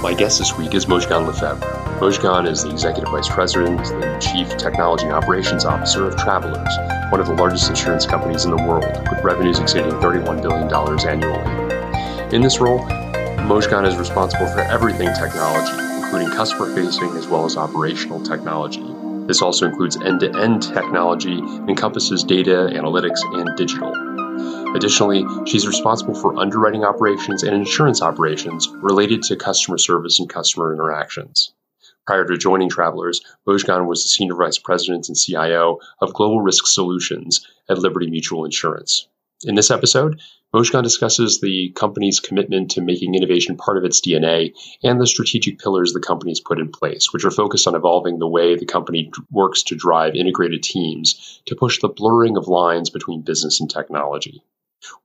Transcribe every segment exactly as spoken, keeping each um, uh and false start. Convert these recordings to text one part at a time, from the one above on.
My guest this week is Mojgan Lefebvre. Mojgan is the Executive Vice President and Chief Technology Operations Officer of Travelers, one of the largest insurance companies in the world, with revenues exceeding thirty-one billion dollars annually. In this role, Mojgan is responsible for everything technology, including customer-facing as well as operational technology. This also includes end-to-end technology, encompasses data, analytics, and digital. Additionally, she's responsible for underwriting operations and insurance operations related to customer service and customer interactions. Prior to joining Travelers, Mojgan was the Senior Vice President and C I O of Global Risk Solutions at Liberty Mutual Insurance. In this episode, Mojgan discusses the company's commitment to making innovation part of its D N A and the strategic pillars the company's put in place, which are focused on evolving the way the company works to drive integrated teams to push the blurring of lines between business and technology.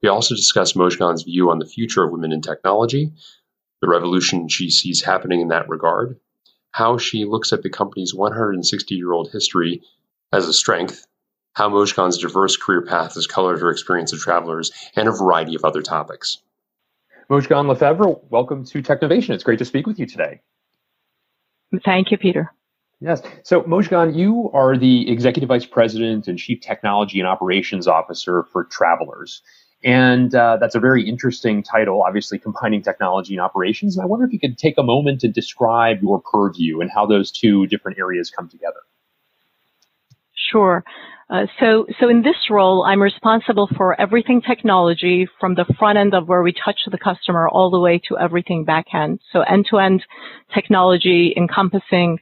We also discuss Mojgan's view on the future of women in technology, the revolution she sees happening in that regard, how she looks at the company's one hundred sixty-year-old history as a strength, how Mojgan's diverse career path has colored her experience of Travelers, and a variety of other topics. Mojgan Lefebvre, welcome to Technovation. It's great to speak with you today. Thank you, Peter. Yes. So, Mojgan, you are the Executive Vice President and Chief Technology and Operations Officer for Travelers. And uh, that's a very interesting title, obviously combining technology and operations. And I wonder if you could take a moment to describe your purview and how those two different areas come together. Sure. Uh, so, so in this role, I'm responsible for everything technology from the front end of where we touch the customer all the way to everything back end. So end-to-end technology encompassing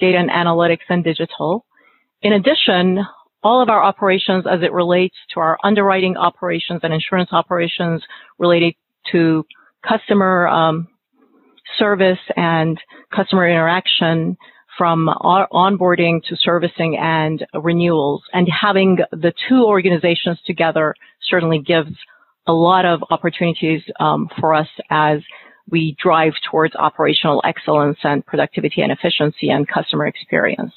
data and analytics and digital. In addition, all of our operations as it relates to our underwriting operations and insurance operations related to customer um, service and customer interaction, from our onboarding to servicing and renewals. And having the two organizations together certainly gives a lot of opportunities um, for us as we drive towards operational excellence and productivity and efficiency and customer experience.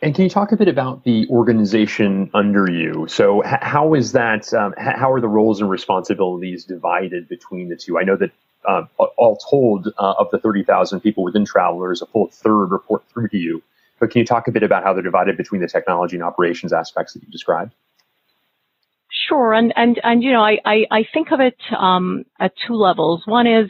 And can you talk a bit about the organization under you? So h- how is that, um, h- how are the roles and responsibilities divided between the two? I know that Uh, all told, uh, of the thirty thousand people within Travelers, a full third report through to you. But can you talk a bit about how they're divided between the technology and operations aspects that you described? Sure. And, and, and you know, I, I, I think of it um, at two levels. One is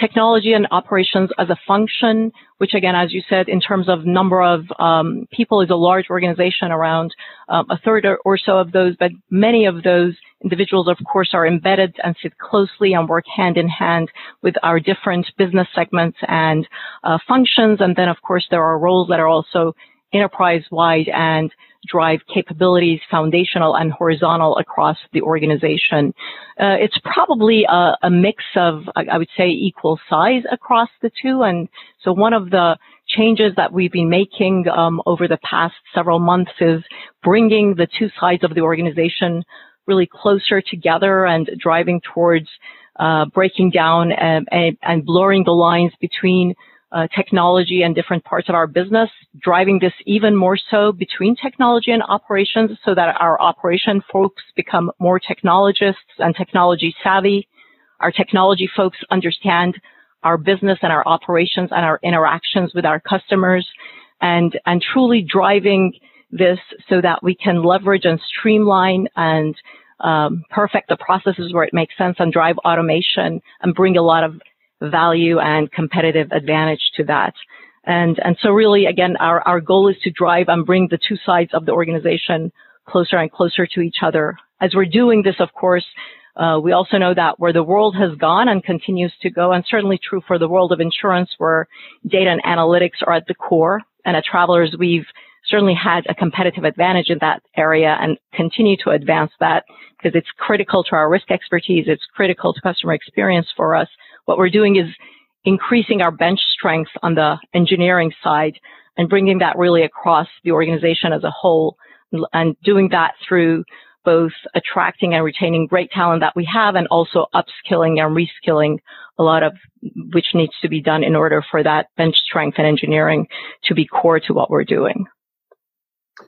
technology and operations as a function, which, again, as you said, in terms of number of um, people is a large organization, around um, a third or, or so of those. But many of those individuals, of course, are embedded and sit closely and work hand in hand with our different business segments and uh, functions. And then, of course, there are roles that are also enterprise-wide and drive capabilities, foundational and horizontal, across the organization. Uh, it's probably a, a mix of, I would say, equal size across the two. And so one of the changes that we've been making um, over the past several months is bringing the two sides of the organization really closer together and driving towards uh, breaking down and, and, and blurring the lines between Uh, technology and different parts of our business, driving this even more so between technology and operations, so that our operation folks become more technologists and technology savvy. Our technology folks understand our business and our operations and our interactions with our customers, and, and truly driving this so that we can leverage and streamline and um, perfect the processes where it makes sense and drive automation and bring a lot of value and competitive advantage to that. And and so really, again, our, our goal is to drive and bring the two sides of the organization closer and closer to each other. As we're doing this, of course, uh, we also know that where the world has gone and continues to go, and certainly true for the world of insurance, where data and analytics are at the core, and at Travelers, we've certainly had a competitive advantage in that area and continue to advance that because it's critical to our risk expertise, it's critical to customer experience for us. What we're doing is increasing our bench strength on the engineering side and bringing that really across the organization as a whole, and doing that through both attracting and retaining great talent that we have, and also upskilling and reskilling a lot of which needs to be done in order for that bench strength and engineering to be core to what we're doing.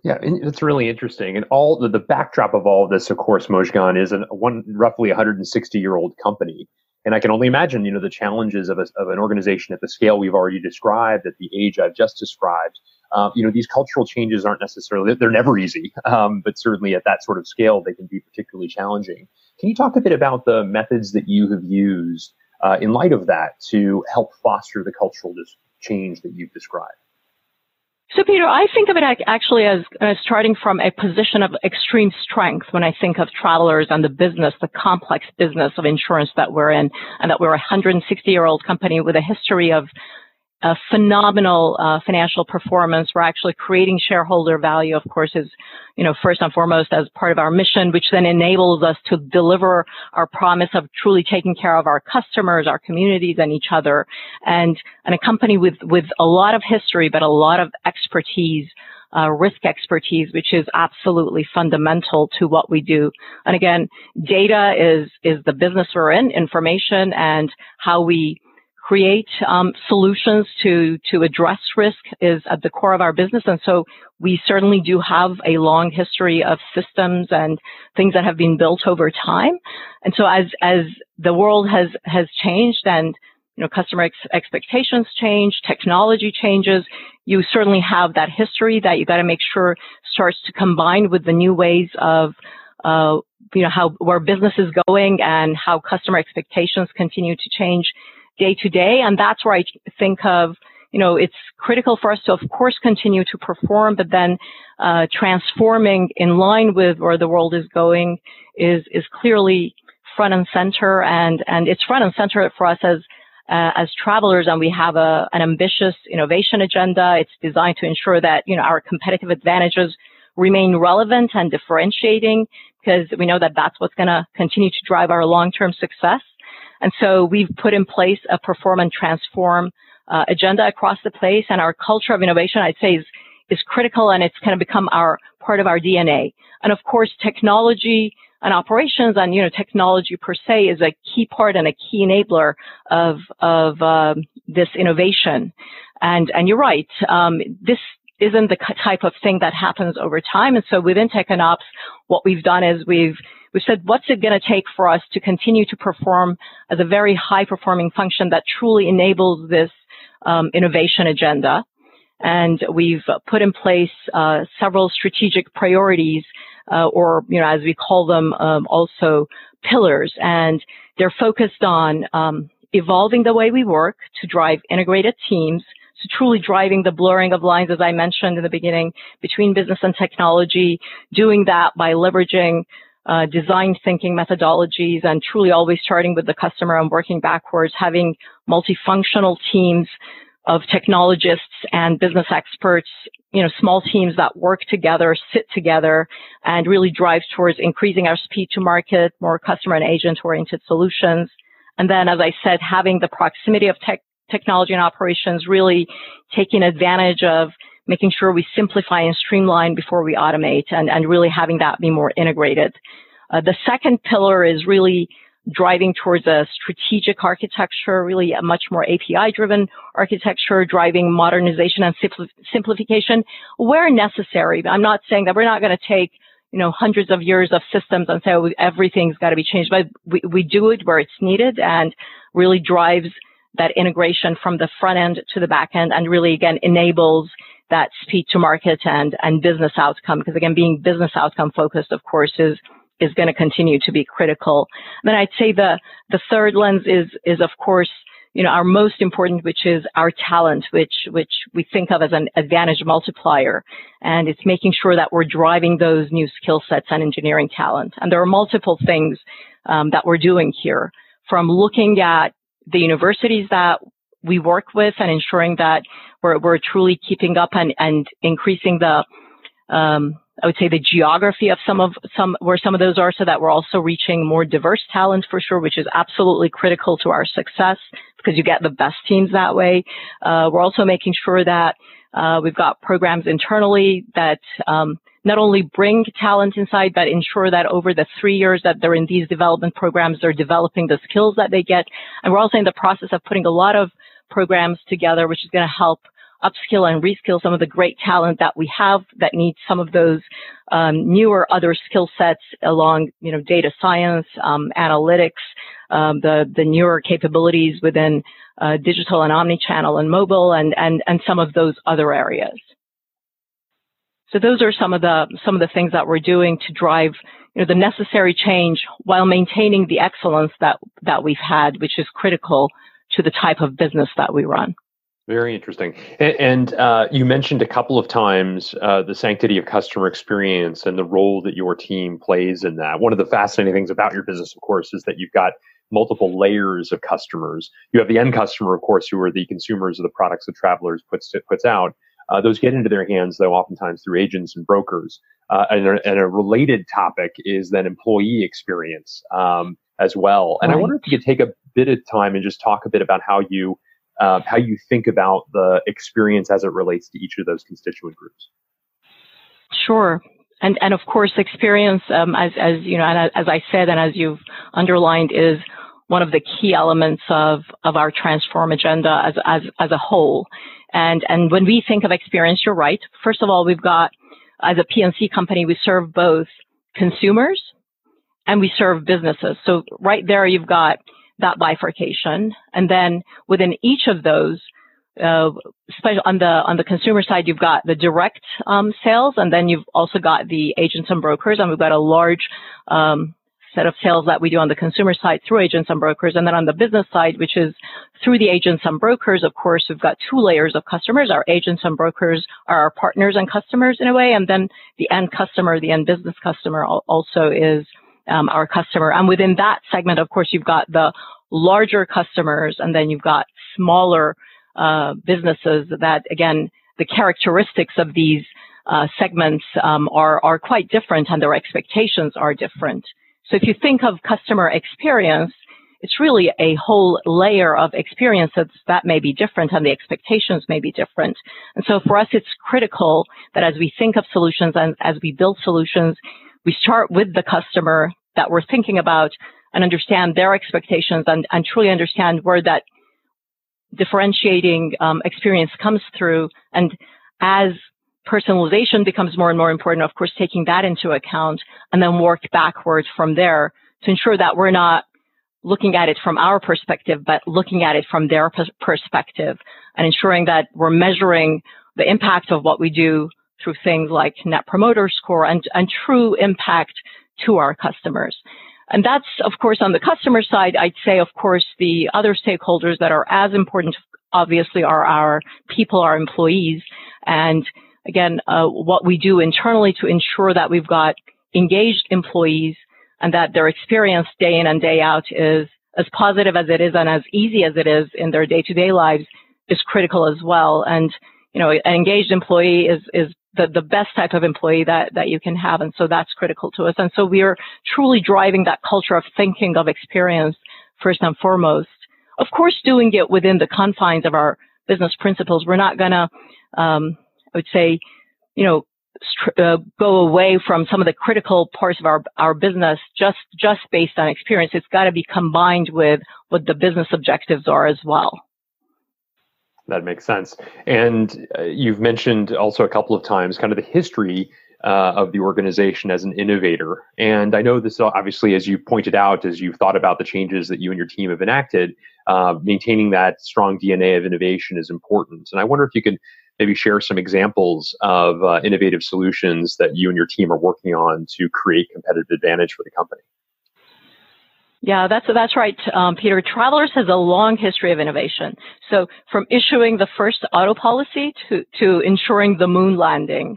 Yeah, it's really interesting. And all the, the backdrop of all of this, of course, Mojgan is an, one roughly one hundred sixty year old company. And I can only imagine, you know, the challenges of, a, of an organization at the scale we've already described, at the age I've just described. Uh, you know, these cultural changes aren't necessarily, they're never easy, um, but certainly at that sort of scale, they can be particularly challenging. Can you talk a bit about the methods that you have used uh, in light of that to help foster the cultural dis- change that you've described? So, Peter, I think of it actually as uh, starting from a position of extreme strength when I think of Travelers and the business, the complex business of insurance that we're in, and that we're a one hundred sixty year old company with a history of a phenomenal uh, financial performance. We're actually creating shareholder value, of course, is, you know, first and foremost as part of our mission, which then enables us to deliver our promise of truly taking care of our customers, our communities, and each other. And, and a company with, with a lot of history, but a lot of expertise, uh, risk expertise, which is absolutely fundamental to what we do. And again, data is, is the business we're in, information, and how we create um, solutions to to address risk is at the core of our business. And so we certainly do have a long history of systems and things that have been built over time. And so as as the world has has changed, and you know, customer ex- expectations change, technology changes, you certainly have that history that you got to make sure starts to combine with the new ways of uh you know how where business is going and how customer expectations continue to change day to day. And that's where I think of, you know, it's critical for us to, of course, continue to perform, but then uh transforming in line with where the world is going is is clearly front and center. And, and it's front and center for us as uh, as Travelers. And we have a an ambitious innovation agenda. It's designed to ensure that, you know, our competitive advantages remain relevant and differentiating, because we know that that's what's going to continue to drive our long-term success. And so we've put in place a perform and transform uh, agenda across the place. And our culture of innovation, I'd say, is, is critical, and it's kind of become our part of our D N A. And of course, technology and operations, and, you know, technology per se is a key part and a key enabler of, of uh, this innovation. And, and you're right. Um, this isn't the type of thing that happens over time. And so within Tech and Ops, what we've done is we've We said, what's it going to take for us to continue to perform as a very high-performing function that truly enables this um, innovation agenda? And we've put in place uh, several strategic priorities, uh, or, you know, as we call them, um, also pillars. And they're focused on um, evolving the way we work to drive integrated teams, to truly driving the blurring of lines, as I mentioned in the beginning, between business and technology, doing that by leveraging Uh, design thinking methodologies, and truly always starting with the customer and working backwards, having multifunctional teams of technologists and business experts, you know, small teams that work together, sit together, and really drive towards increasing our speed to market, more customer and agent-oriented solutions. And then, as I said, having the proximity of tech, technology and operations, really taking advantage of making sure we simplify and streamline before we automate, and, and really having that be more integrated. Uh, the second pillar is really driving towards a strategic architecture, really a much more A P I-driven architecture, driving modernization and simpl- simplification where necessary. I'm not saying that we're not going to take, you know, hundreds of years of systems and say, oh, everything's got to be changed, but we, we do it where it's needed, and really drives that integration from the front end to the back end, and really, again, enables that speed to market and, and business outcome. Because again, being business outcome focused, of course, is, is going to continue to be critical. And then I'd say the, the third lens is, is of course, you know, our most important, which is our talent, which, which we think of as an advantage multiplier. And it's making sure that we're driving those new skill sets and engineering talent. And there are multiple things, um, that we're doing here, from looking at the universities that we work with and ensuring that we're, we're truly keeping up and, and increasing the, um, I would say the geography of some of some where some of those are, so that we're also reaching more diverse talent for sure, which is absolutely critical to our success because you get the best teams that way. Uh, we're also making sure that uh, we've got programs internally that um, not only bring talent inside, but ensure that over the three years that they're in these development programs, they're developing the skills that they get. And we're also in the process of putting a lot of programs together, which is going to help upskill and reskill some of the great talent that we have that needs some of those um, newer other skill sets along, you know, data science, um, analytics, um, the the newer capabilities within uh, digital and omnichannel and mobile, and and and some of those other areas. So those are some of the some of the things that we're doing to drive, you know, the necessary change while maintaining the excellence that that we've had, which is critical to the type of business that we run. Very interesting. And, and uh, you mentioned a couple of times uh, the sanctity of customer experience and the role that your team plays in that. One of the fascinating things about your business, of course, is that you've got multiple layers of customers. You have the end customer, of course, who are the consumers of the products that Travelers puts puts out. Uh, those get into their hands, though, oftentimes through agents and brokers. Uh, and, and a related topic is then employee experience um, as well. And right. I wonder if you could take a bit of time and just talk a bit about how you Uh, how you think about the experience as it relates to each of those constituent groups. Sure. And and of course, experience, um, as, as you know, and as I said, and as you've underlined, is one of the key elements of, of our transform agenda as, as, as a whole. And, and when we think of experience, you're right. First of all, we've got, as a P and C company, we serve both consumers and we serve businesses. So right there, you've got that bifurcation, and then within each of those, uh, especially on the on the consumer side, you've got the direct um, sales, and then you've also got the agents and brokers, and we've got a large um, set of sales that we do on the consumer side through agents and brokers, and then on the business side, which is through the agents and brokers. Of course, we've got two layers of customers. Our agents and brokers are our partners and customers in a way, and then the end customer, the end business customer, also is Um, our customer. And within that segment, of course, you've got the larger customers, and then you've got smaller uh, businesses that, again, the characteristics of these uh, segments um, are, are quite different, and their expectations are different. So if you think of customer experience, it's really a whole layer of experiences that may be different, and the expectations may be different. And so for us, it's critical that as we think of solutions and as we build solutions, we start with the customer that we're thinking about and understand their expectations, and, and truly understand where that differentiating um, experience comes through. And as personalization becomes more and more important, of course, taking that into account, and then work backwards from there to ensure that we're not looking at it from our perspective, but looking at it from their perspective, and ensuring that we're measuring the impact of what we do through things like Net Promoter Score and, and true impact to our customers. And that's, of course, on the customer side. I'd say, of course, the other stakeholders that are as important, obviously, are our people, our employees. And again, uh, what we do internally to ensure that we've got engaged employees and that their experience day in and day out is as positive as it is and as easy as it is in their day-to-day lives is critical as well. And, you know, an engaged employee is, is The, the best type of employee that, that you can have. And so that's critical to us. And so we are truly driving that culture of thinking of experience first and foremost. Of course, doing it within the confines of our business principles. We're not going to, um, I would say, you know, str- uh, go away from some of the critical parts of our, our business just, just based on experience. It's got to be combined with what the business objectives are as well. That makes sense. And uh, you've mentioned also a couple of times kind of the history uh, of the organization as an innovator. And I know this, obviously, as you pointed out, as you've thought about the changes that you and your team have enacted, uh, maintaining that strong D N A of innovation is important. And I wonder if you could maybe share some examples of uh, innovative solutions that you and your team are working on to create competitive advantage for the company. Yeah, that's that's right, um, Peter. Travelers has a long history of innovation. So from issuing the first auto policy to, to ensuring the moon landing.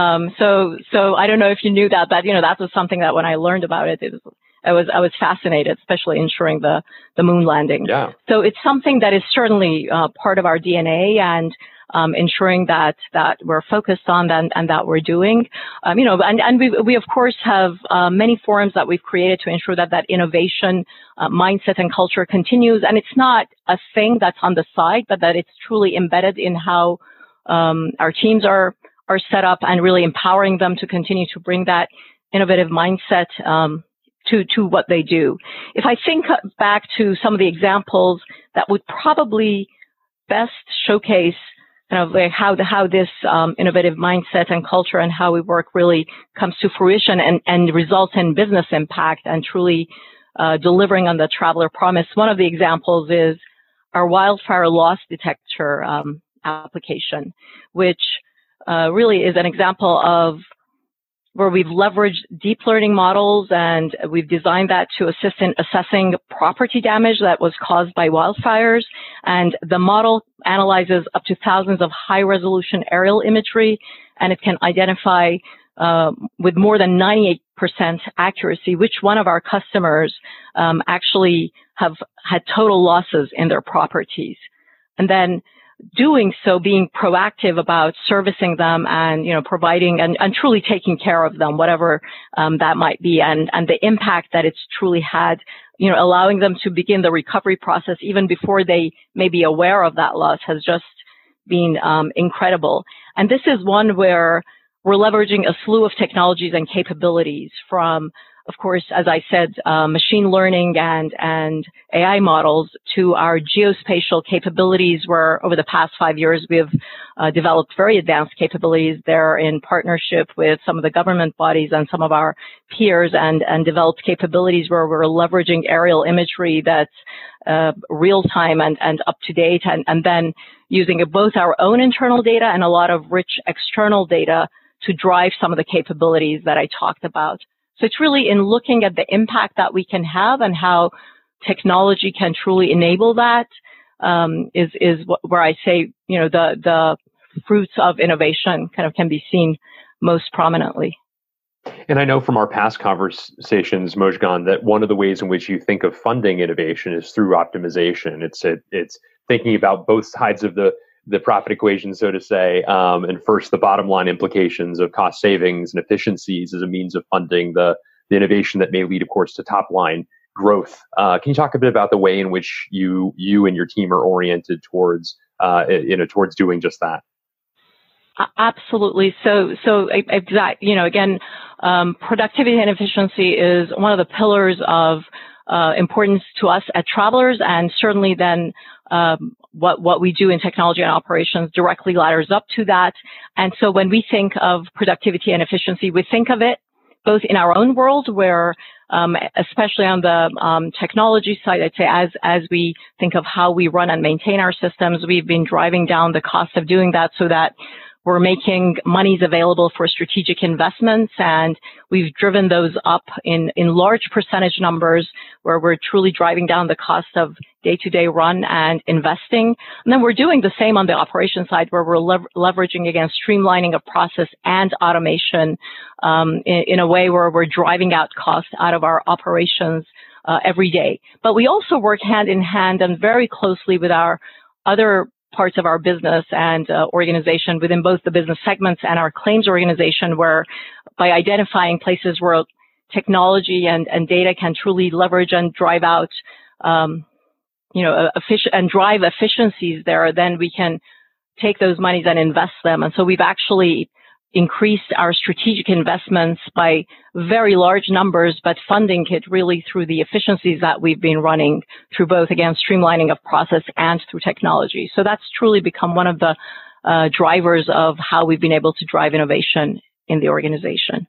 Um, so so I don't know if you knew that, but you know that was something that when I learned about it, it was I was I was fascinated, especially ensuring the the moon landing. Yeah. So it's something that is certainly uh, part of our D N A, and um, ensuring that that we're focused on and, and that we're doing. Um, you know, and and we we of course have uh, many forums that we've created to ensure that that innovation uh, mindset and culture continues, and it's not a thing that's on the side, but that it's truly embedded in how um, our teams are are set up, and really empowering them to continue to bring that innovative mindset um, to, to what they do. If I think back to some of the examples that would probably best showcase kind of like how the, how this um, innovative mindset and culture and how we work really comes to fruition and, and results in business impact and truly uh, delivering on the traveler promise. One of the examples is our wildfire loss detector um, application, which uh, really is an example of where we've leveraged deep learning models, and we've designed that to assist in assessing property damage that was caused by wildfires. And the model analyzes up to thousands of high-resolution aerial imagery, and it can identify uh, with more than ninety-eight percent accuracy which one of our customers um, actually have had total losses in their properties. And then doing so, being proactive about servicing them and, you know, providing and, and truly taking care of them, whatever um, that might be, and, and the impact that it's truly had, you know, allowing them to begin the recovery process even before they may be aware of that loss has just been um, incredible. And this is one where we're leveraging a slew of technologies and capabilities from, of course, as I said, uh, machine learning and, and A I models to our geospatial capabilities, where over the past five years, we have uh, developed very advanced capabilities there in partnership with some of the government bodies and some of our peers, and, and developed capabilities where we're leveraging aerial imagery that's uh, real time and, and up to date, and, and then using both our own internal data and a lot of rich external data to drive some of the capabilities that I talked about. So it's really in looking at the impact that we can have and how technology can truly enable that um, is, is where I say, you know, the, the fruits of innovation kind of can be seen most prominently. And I know from our past conversations, Mojgan, that one of the ways in which you think of funding innovation is through optimization. It's, it, it's thinking about both sides of the the profit equation, so to say, um, and first the bottom line implications of cost savings and efficiencies as a means of funding the, the innovation that may lead, of course, to top line growth. Uh, can you talk a bit about the way in which you you and your team are oriented towards uh, you know towards doing just that? Absolutely. So so exactly. You know, again, um, productivity and efficiency is one of the pillars of uh, importance to us at Travelers, and certainly then. Um, what, what we do in technology and operations directly ladders up to that. And so when we think of productivity and efficiency, we think of it both in our own world where, um, especially on the um, technology side, I'd say as, as we think of how we run and maintain our systems, we've been driving down the cost of doing that so that we're making monies available for strategic investments, and we've driven those up in, in large percentage numbers where we're truly driving down the cost of day-to-day run and investing. And then we're doing the same on the operation side where we're lev- leveraging, again, streamlining of process and automation um, in, in a way where we're driving out costs out of our operations uh, every day. But we also work hand-in-hand and very closely with our other parts of our business and uh, organization within both the business segments and our claims organization, where by identifying places where technology and, and data can truly leverage and drive out, um, you know, efficient and drive efficiencies there, then we can take those monies and invest them. And so we've actually increased our strategic investments by very large numbers, but funding it really through the efficiencies that we've been running through both, again, streamlining of process and through technology. So that's truly become one of the uh, drivers of how we've been able to drive innovation in the organization.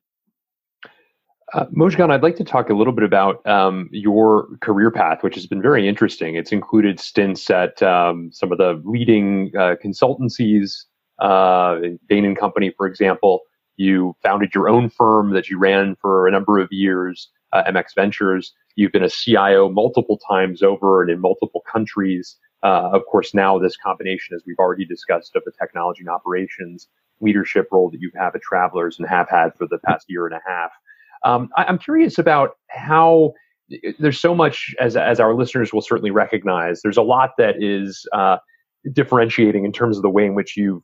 Uh, Mojgan, I'd like to talk a little bit about um, your career path, which has been very interesting. It's included stints at um, some of the leading uh, consultancies, Uh, Bain and Company, for example. You founded your own firm that you ran for a number of years, uh, M X Ventures. You've been a C I O multiple times over and in multiple countries. Uh, of course, now this combination, as we've already discussed, of the technology and operations leadership role that you have at Travelers and have had for the past year and a half. Um, I, I'm curious about how there's so much, as as our listeners will certainly recognize, there's a lot that is uh, differentiating in terms of the way in which you've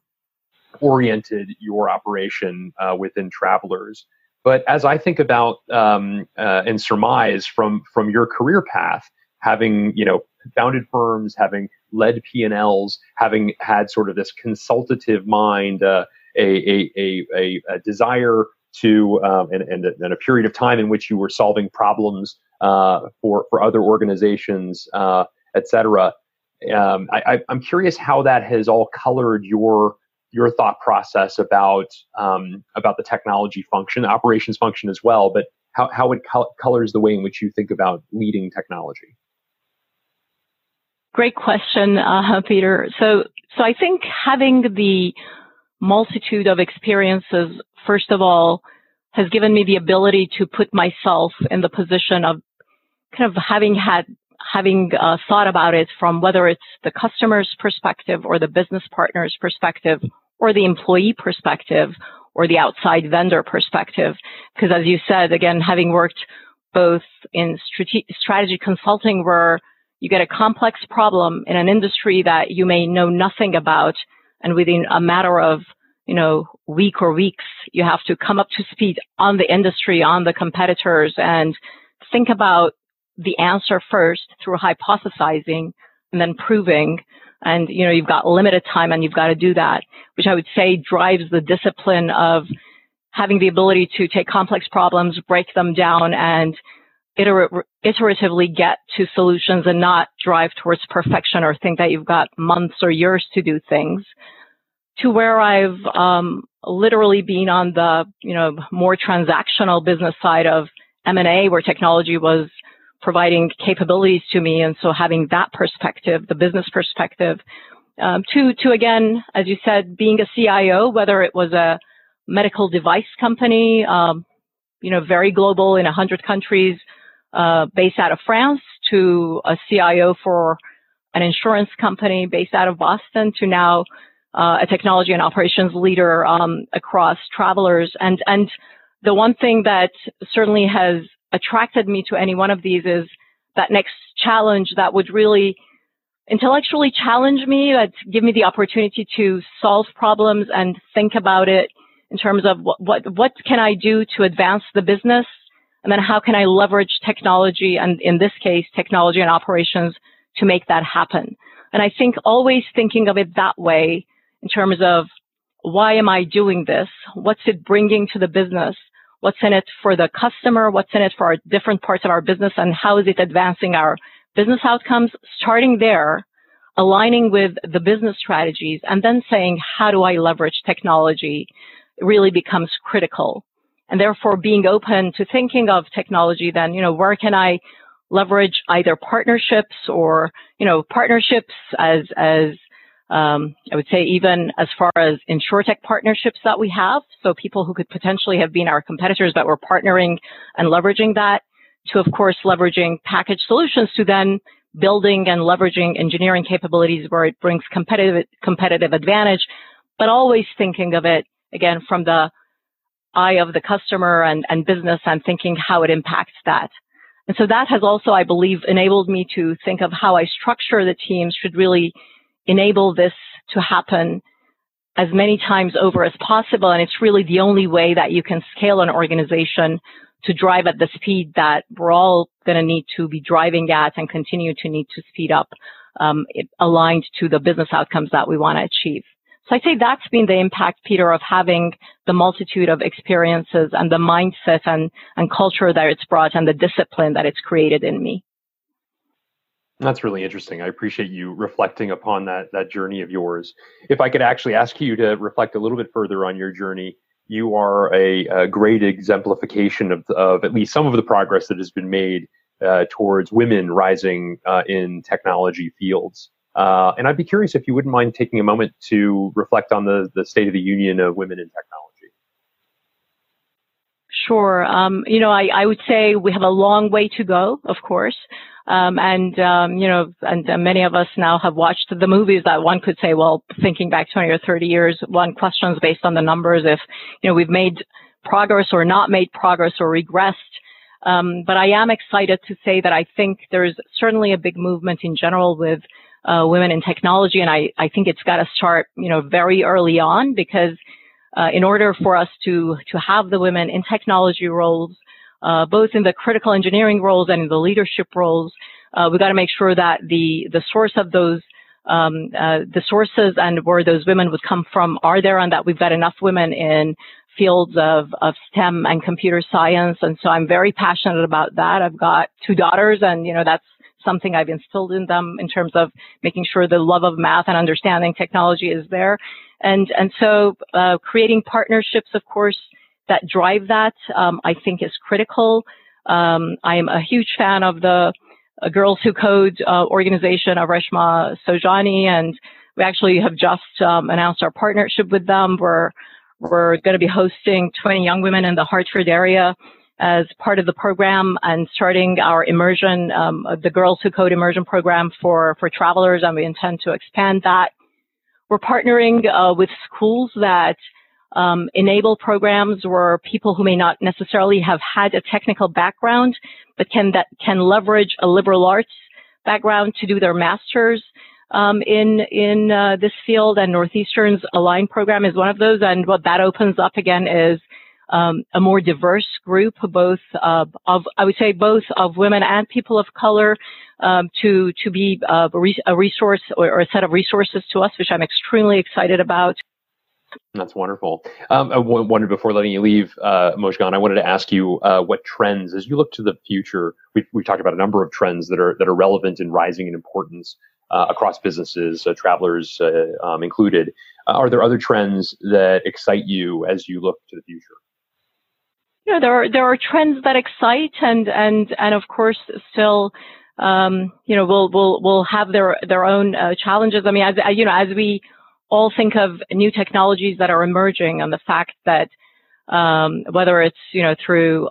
oriented your operation uh, within Travelers. But as I think about um, uh, and surmise from from your career path, having, you know, founded firms, having led P and Ls, having had sort of this consultative mind, uh, a, a, a, a desire to um, and, and, a, and a period of time in which you were solving problems uh, for for other organizations, uh, et cetera. Um, I, I'm curious how that has all colored your. your thought process about um, about the technology function, operations function as well, but how, how it co- colors the way in which you think about leading technology. Great question, uh, Peter. So, so I think having the multitude of experiences, first of all, has given me the ability to put myself in the position of kind of having had having uh, thought about it from whether it's the customer's perspective or the business partner's perspective, or the employee perspective, or the outside vendor perspective. Because as you said, again, having worked both in strate- strategy consulting, where you get a complex problem in an industry that you may know nothing about, and within a matter of, you know, week or weeks, you have to come up to speed on the industry, on the competitors, and think about the answer first through hypothesizing and then proving. And, you know, you've got limited time and you've got to do that, which I would say drives the discipline of having the ability to take complex problems, break them down, and iter- iteratively get to solutions and not drive towards perfection or think that you've got months or years to do things. To where I've um, literally been on the, you know, more transactional business side of M and A, where technology was providing capabilities to me, and so having that perspective, the business perspective, um, to, to again, as you said, being a C I O, whether it was a medical device company, um, you know, very global in one hundred countries, uh, based out of France, to a C I O for an insurance company based out of Boston, to now uh, a technology and operations leader um, across Travelers. And, and the one thing that certainly has attracted me to any one of these is that next challenge that would really intellectually challenge me, that give me the opportunity to solve problems and think about it in terms of what, what what can I do to advance the business, and then how can I leverage technology, and in this case, technology and operations, to make that happen. And I think always thinking of it that way in terms of, why am I doing this? What's it bringing to the business? What's in it for the customer? What's in it for our different parts of our business? And how is it advancing our business outcomes? Starting there, aligning with the business strategies, and then saying, how do I leverage technology? It really becomes critical. And therefore, being open to thinking of technology, then, you know, where can I leverage either partnerships or, you know, partnerships as, as, Um, I would say even as far as insurtech partnerships that we have, so people who could potentially have been our competitors but we're partnering and leveraging that, to, of course, leveraging package solutions, to then building and leveraging engineering capabilities where it brings competitive competitive advantage, but always thinking of it, again, from the eye of the customer and, and business, and thinking how it impacts that. And so that has also, I believe, enabled me to think of how I structure the teams should really enable this to happen as many times over as possible. And it's really the only way that you can scale an organization to drive at the speed that we're all going to need to be driving at and continue to need to speed up, um, it aligned to the business outcomes that we want to achieve. So I'd say that's been the impact, Peter, of having the multitude of experiences and the mindset and, and culture that it's brought and the discipline that it's created in me. That's really interesting. I appreciate you reflecting upon that that journey of yours. If I could actually ask you to reflect a little bit further on your journey, you are a, a great exemplification of, of at least some of the progress that has been made uh, towards women rising uh, in technology fields. Uh, and I'd be curious if you wouldn't mind taking a moment to reflect on the, the state of the union of women in technology. Sure. Um, you know, I, I would say we have a long way to go, of course. Um, and, um, you know, and uh, many of us now have watched the movies that one could say, well, thinking back twenty or thirty years, one questions based on the numbers if, you know, we've made progress or not made progress or regressed. Um, but I am excited to say that I think there's certainly a big movement in general with uh, women in technology. And I, I think it's got to start, you know, very early on, because uh, in order for us to, to have the women in technology roles, uh, both in the critical engineering roles and in the leadership roles, uh, we've got to make sure that the, the source of those Um, uh, the sources and where those women would come from are there, and that we've got enough women in fields of, of STEM and computer science. And so I'm very passionate about that. I've got two daughters, and, you know, that's something I've instilled in them in terms of making sure the love of math and understanding technology is there. And, and so, uh, creating partnerships, of course, that drive that, um, I think is critical. Um, I am a huge fan of the A Girls Who Code uh, organization of Reshma Sojani, and we actually have just um, announced our partnership with them. We're we're going to be hosting twenty young women in the Hartford area as part of the program, and starting our immersion, um, the Girls Who Code immersion program for for travelers, and we intend to expand that. We're partnering uh, with schools that um, enable programs where people who may not necessarily have had a technical background, but can that can leverage a liberal arts background to do their master's um, in in uh, this field. And Northeastern's Align program is one of those. And what that opens up again is um, a more diverse group, both uh, of I would say both of women and people of color, um, to to be uh, a resource or, or a set of resources to us, which I'm extremely excited about. That's wonderful. Um, I wondered, before letting you leave, uh, Mojgan, I wanted to ask you uh, what trends, as you look to the future, we've, we've talked about a number of trends that are that are relevant and rising in importance uh, across businesses, uh, travelers uh, um, included. Uh, are there other trends that excite you as you look to the future? Yeah, there are there are trends that excite, and and and of course still, um, you know, will will will have their their own uh, challenges. I mean, as you know, as we all think of new technologies that are emerging, and the fact that um, whether it's, you know, through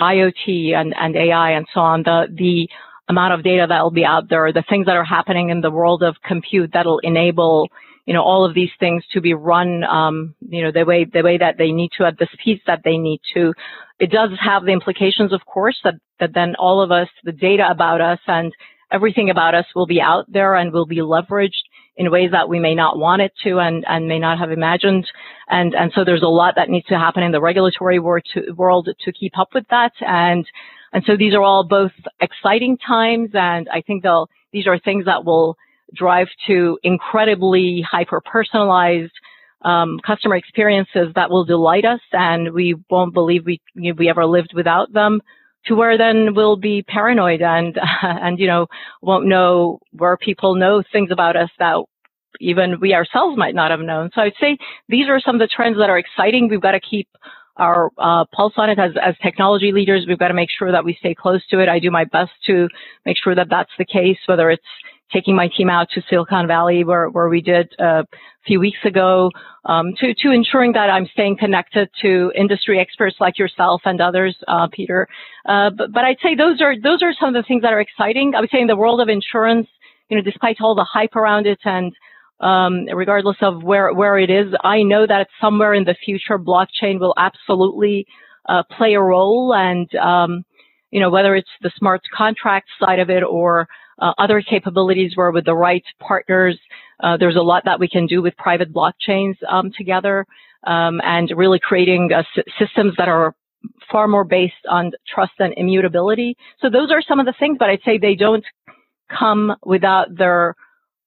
IoT and, and A I and so on, the the amount of data that will be out there, the things that are happening in the world of compute that'll enable, you know, all of these things to be run, um, you know, the way the way that they need to, at the speeds that they need to. It does have the implications, of course, that that then all of us, the data about us and everything about us will be out there and will be leveraged in ways that we may not want it to, and, and may not have imagined. And, and so there's a lot that needs to happen in the regulatory war to, world to keep up with that. And, and so these are all both exciting times. And I think they'll, these are things that will drive to incredibly hyper-personalized, um, customer experiences that will delight us. And we won't believe we, you know, we ever lived without them, to where then we'll be paranoid and, uh, and, you know, won't know, where people know things about us that even we ourselves might not have known. So I'd say these are some of the trends that are exciting. We've got to keep our uh, pulse on it as, as technology leaders. We've got to make sure that we stay close to it. I do my best to make sure that that's the case, whether it's taking my team out to Silicon Valley, where, where we did uh, a few weeks ago, um, to, to ensuring that I'm staying connected to industry experts like yourself and others, uh, Peter. Uh, but, but I'd say those are, those are some of the things that are exciting. I would say in the world of insurance, you know, despite all the hype around it, and um, regardless of where, where it is, I know that somewhere in the future, blockchain will absolutely uh, play a role. And, um, you know, whether it's the smart contract side of it or Uh, other capabilities where, with the right partners, uh, there's a lot that we can do with private blockchains um, together, um, and really creating uh, s systems that are far more based on trust and immutability. So those are some of the things, but I'd say they don't come without their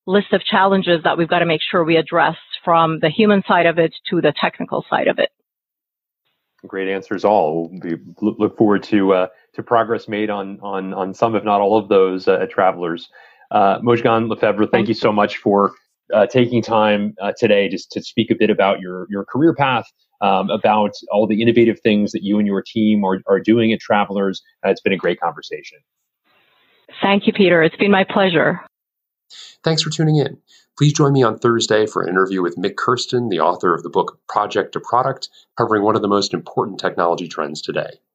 list of challenges that we've got to make sure we address, from the human side of it to the technical side of it. Great answers all. We look forward to uh, to progress made on on on some, if not all, of those uh, at Travelers. Uh, Mojgan Lefebvre, thank you so much for uh, taking time uh, today just to speak a bit about your your career path, um, about all the innovative things that you and your team are are doing at Travelers. Uh, it's been a great conversation. Thank you, Peter. It's been my pleasure. Thanks for tuning in. Please join me on Thursday for an interview with Mick Kirsten, the author of the book Project to Product, covering one of the most important technology trends today.